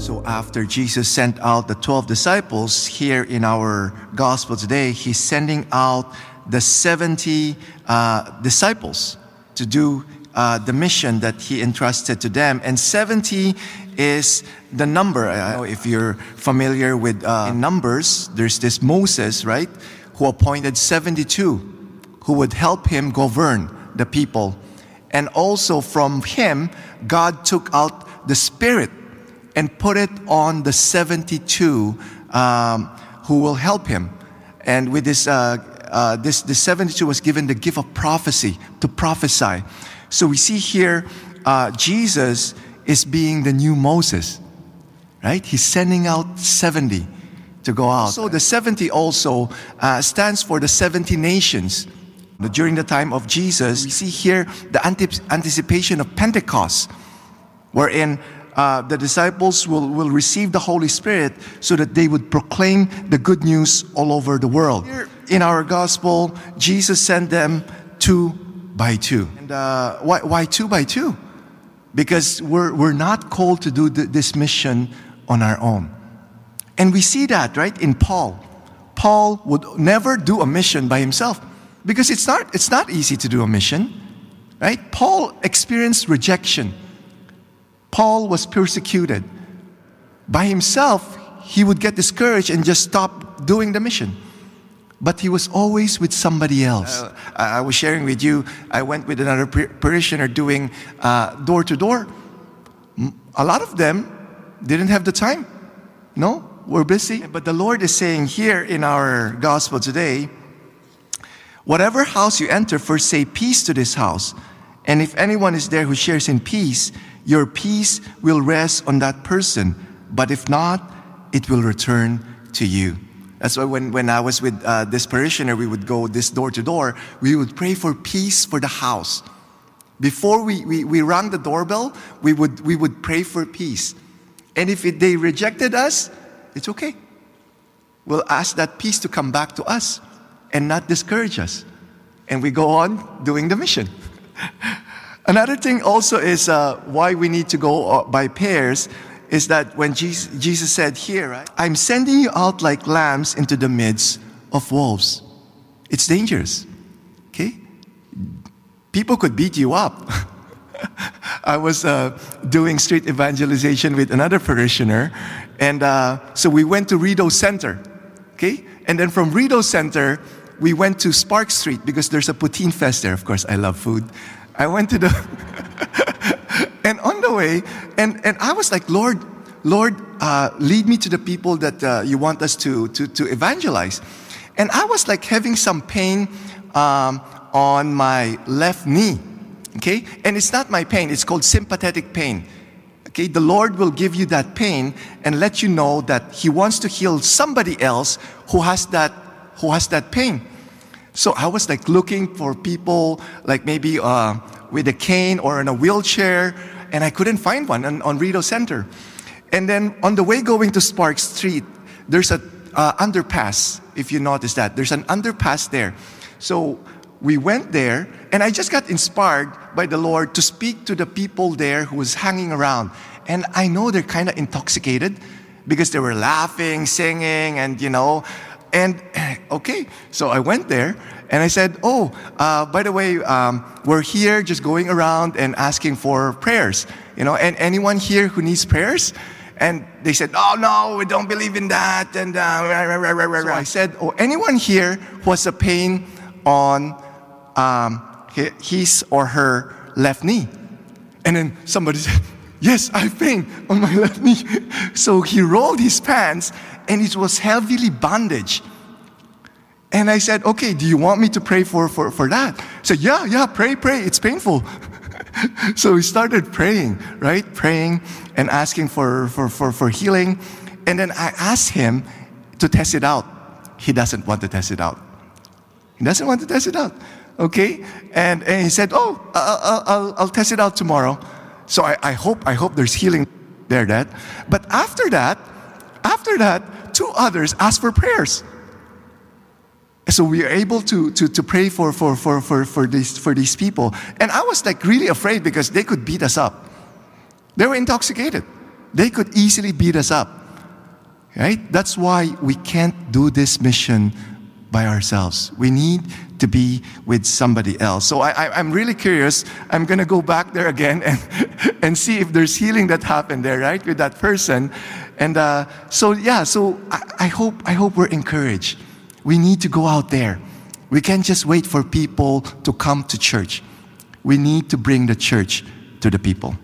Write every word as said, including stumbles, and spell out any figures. So after Jesus sent out the twelve disciples, here in our gospel today, he's sending out the seventy uh, disciples to do uh, the mission that he entrusted to them. And seventy is the number. I don't know if you're familiar with uh, numbers, there's this Moses, right, who appointed seventy-two who would help him govern the people. And also from him, God took out the Spirit and put it on the seventy-two um, who will help him. And with this, uh, uh, this, the seventy-two was given the gift of prophecy, to prophesy. So we see here, uh, Jesus is being the new Moses, right? He's sending out seventy to go out. So the seventy also uh, stands for the seventy nations. During the time of Jesus, we see here the anticipation of Pentecost, wherein uh, the disciples will, will receive the Holy Spirit so that they would proclaim the good news all over the world. Here in our gospel, Jesus sent them two by two. And uh, why, why two by two? Because we're, we're not called to do th- this mission on our own. And we see that, right, in Paul. Paul would never do a mission by himself. Because it's not, it's not easy to do a mission, right? Paul experienced rejection. Paul was persecuted. By himself, he would get discouraged and just stop doing the mission. But he was always with somebody else. Uh, I was sharing with you, I went with another parishioner doing uh, door-to-door. A lot of them didn't have the time. No, we're busy. But the Lord is saying here in our gospel today, whatever house you enter, first say peace to this house. And if anyone is there who shares in peace, your peace will rest on that person. But if not, it will return to you. That's why when, when I was with uh, this parishioner, we would go this door to door. We would pray for peace for the house. Before we, we, we rang the doorbell, we would, we would pray for peace. And if it, they rejected us, it's okay. We'll ask that peace to come back to us and not discourage us. And we go on doing the mission. Another thing also is uh, why we need to go by pairs is that when Jesus, Jesus said here, right, I'm sending you out like lambs into the midst of wolves. It's dangerous, okay? People could beat you up. I was uh, doing street evangelization with another parishioner, and uh, so we went to Rideau Center, okay? And then from Rideau Center, we went to Spark Street because there's a poutine fest there. Of course, I love food. I went to the... and on the way, and, and I was like, Lord, Lord, uh, lead me to the people that uh, you want us to, to, to evangelize. And I was like having some pain um, on my left knee, okay? And it's not my pain. It's called sympathetic pain, okay? The Lord will give you that pain and let you know that He wants to heal somebody else who has that who has that pain. So I was like looking for people like maybe uh, with a cane or in a wheelchair, and I couldn't find one on, on Rideau Center. And then on the way going to Spark Street, there's a uh, underpass, if you notice that. There's an underpass there. So we went there, and I just got inspired by the Lord to speak to the people there who was hanging around. And I know they're kind of intoxicated, because they were laughing, singing, and you know, and okay, so I went there and I said, oh, uh, by the way, um, we're here just going around and asking for prayers, you know, and anyone here who needs prayers? And they said, oh no, we don't believe in that, and uh, rah, rah, rah, rah, rah. So I said, oh, anyone here who has a pain on um, his or her left knee? And then somebody said, yes, I have pain on my left knee. So he rolled his pants, and it was heavily bandaged. And I said, okay, do you want me to pray for, for, for that? He said, yeah, yeah, pray, pray, it's painful. So we started praying, right? Praying and asking for, for, for, for healing. And then I asked him to test it out. He doesn't want to test it out. He doesn't want to test it out, okay? And, and he said, oh, I'll, I'll, I'll test it out tomorrow. So I, I hope I hope there's healing there, Dad. But after that, after that, two others asked for prayers. So we are able to to, to pray for for, for, for for these for these people. And I was like really afraid because they could beat us up. They were intoxicated. they could easily beat us up. Right? That's why we can't do this mission by ourselves. We need to be with somebody else. So I, I, I'm really curious. I'm going to go back there again and, and see if there's healing that happened there, right, with that person. And uh, so, yeah, so I, I hope I hope we're encouraged. We need to go out there. We can't just wait for people to come to church. We need to bring the church to the people.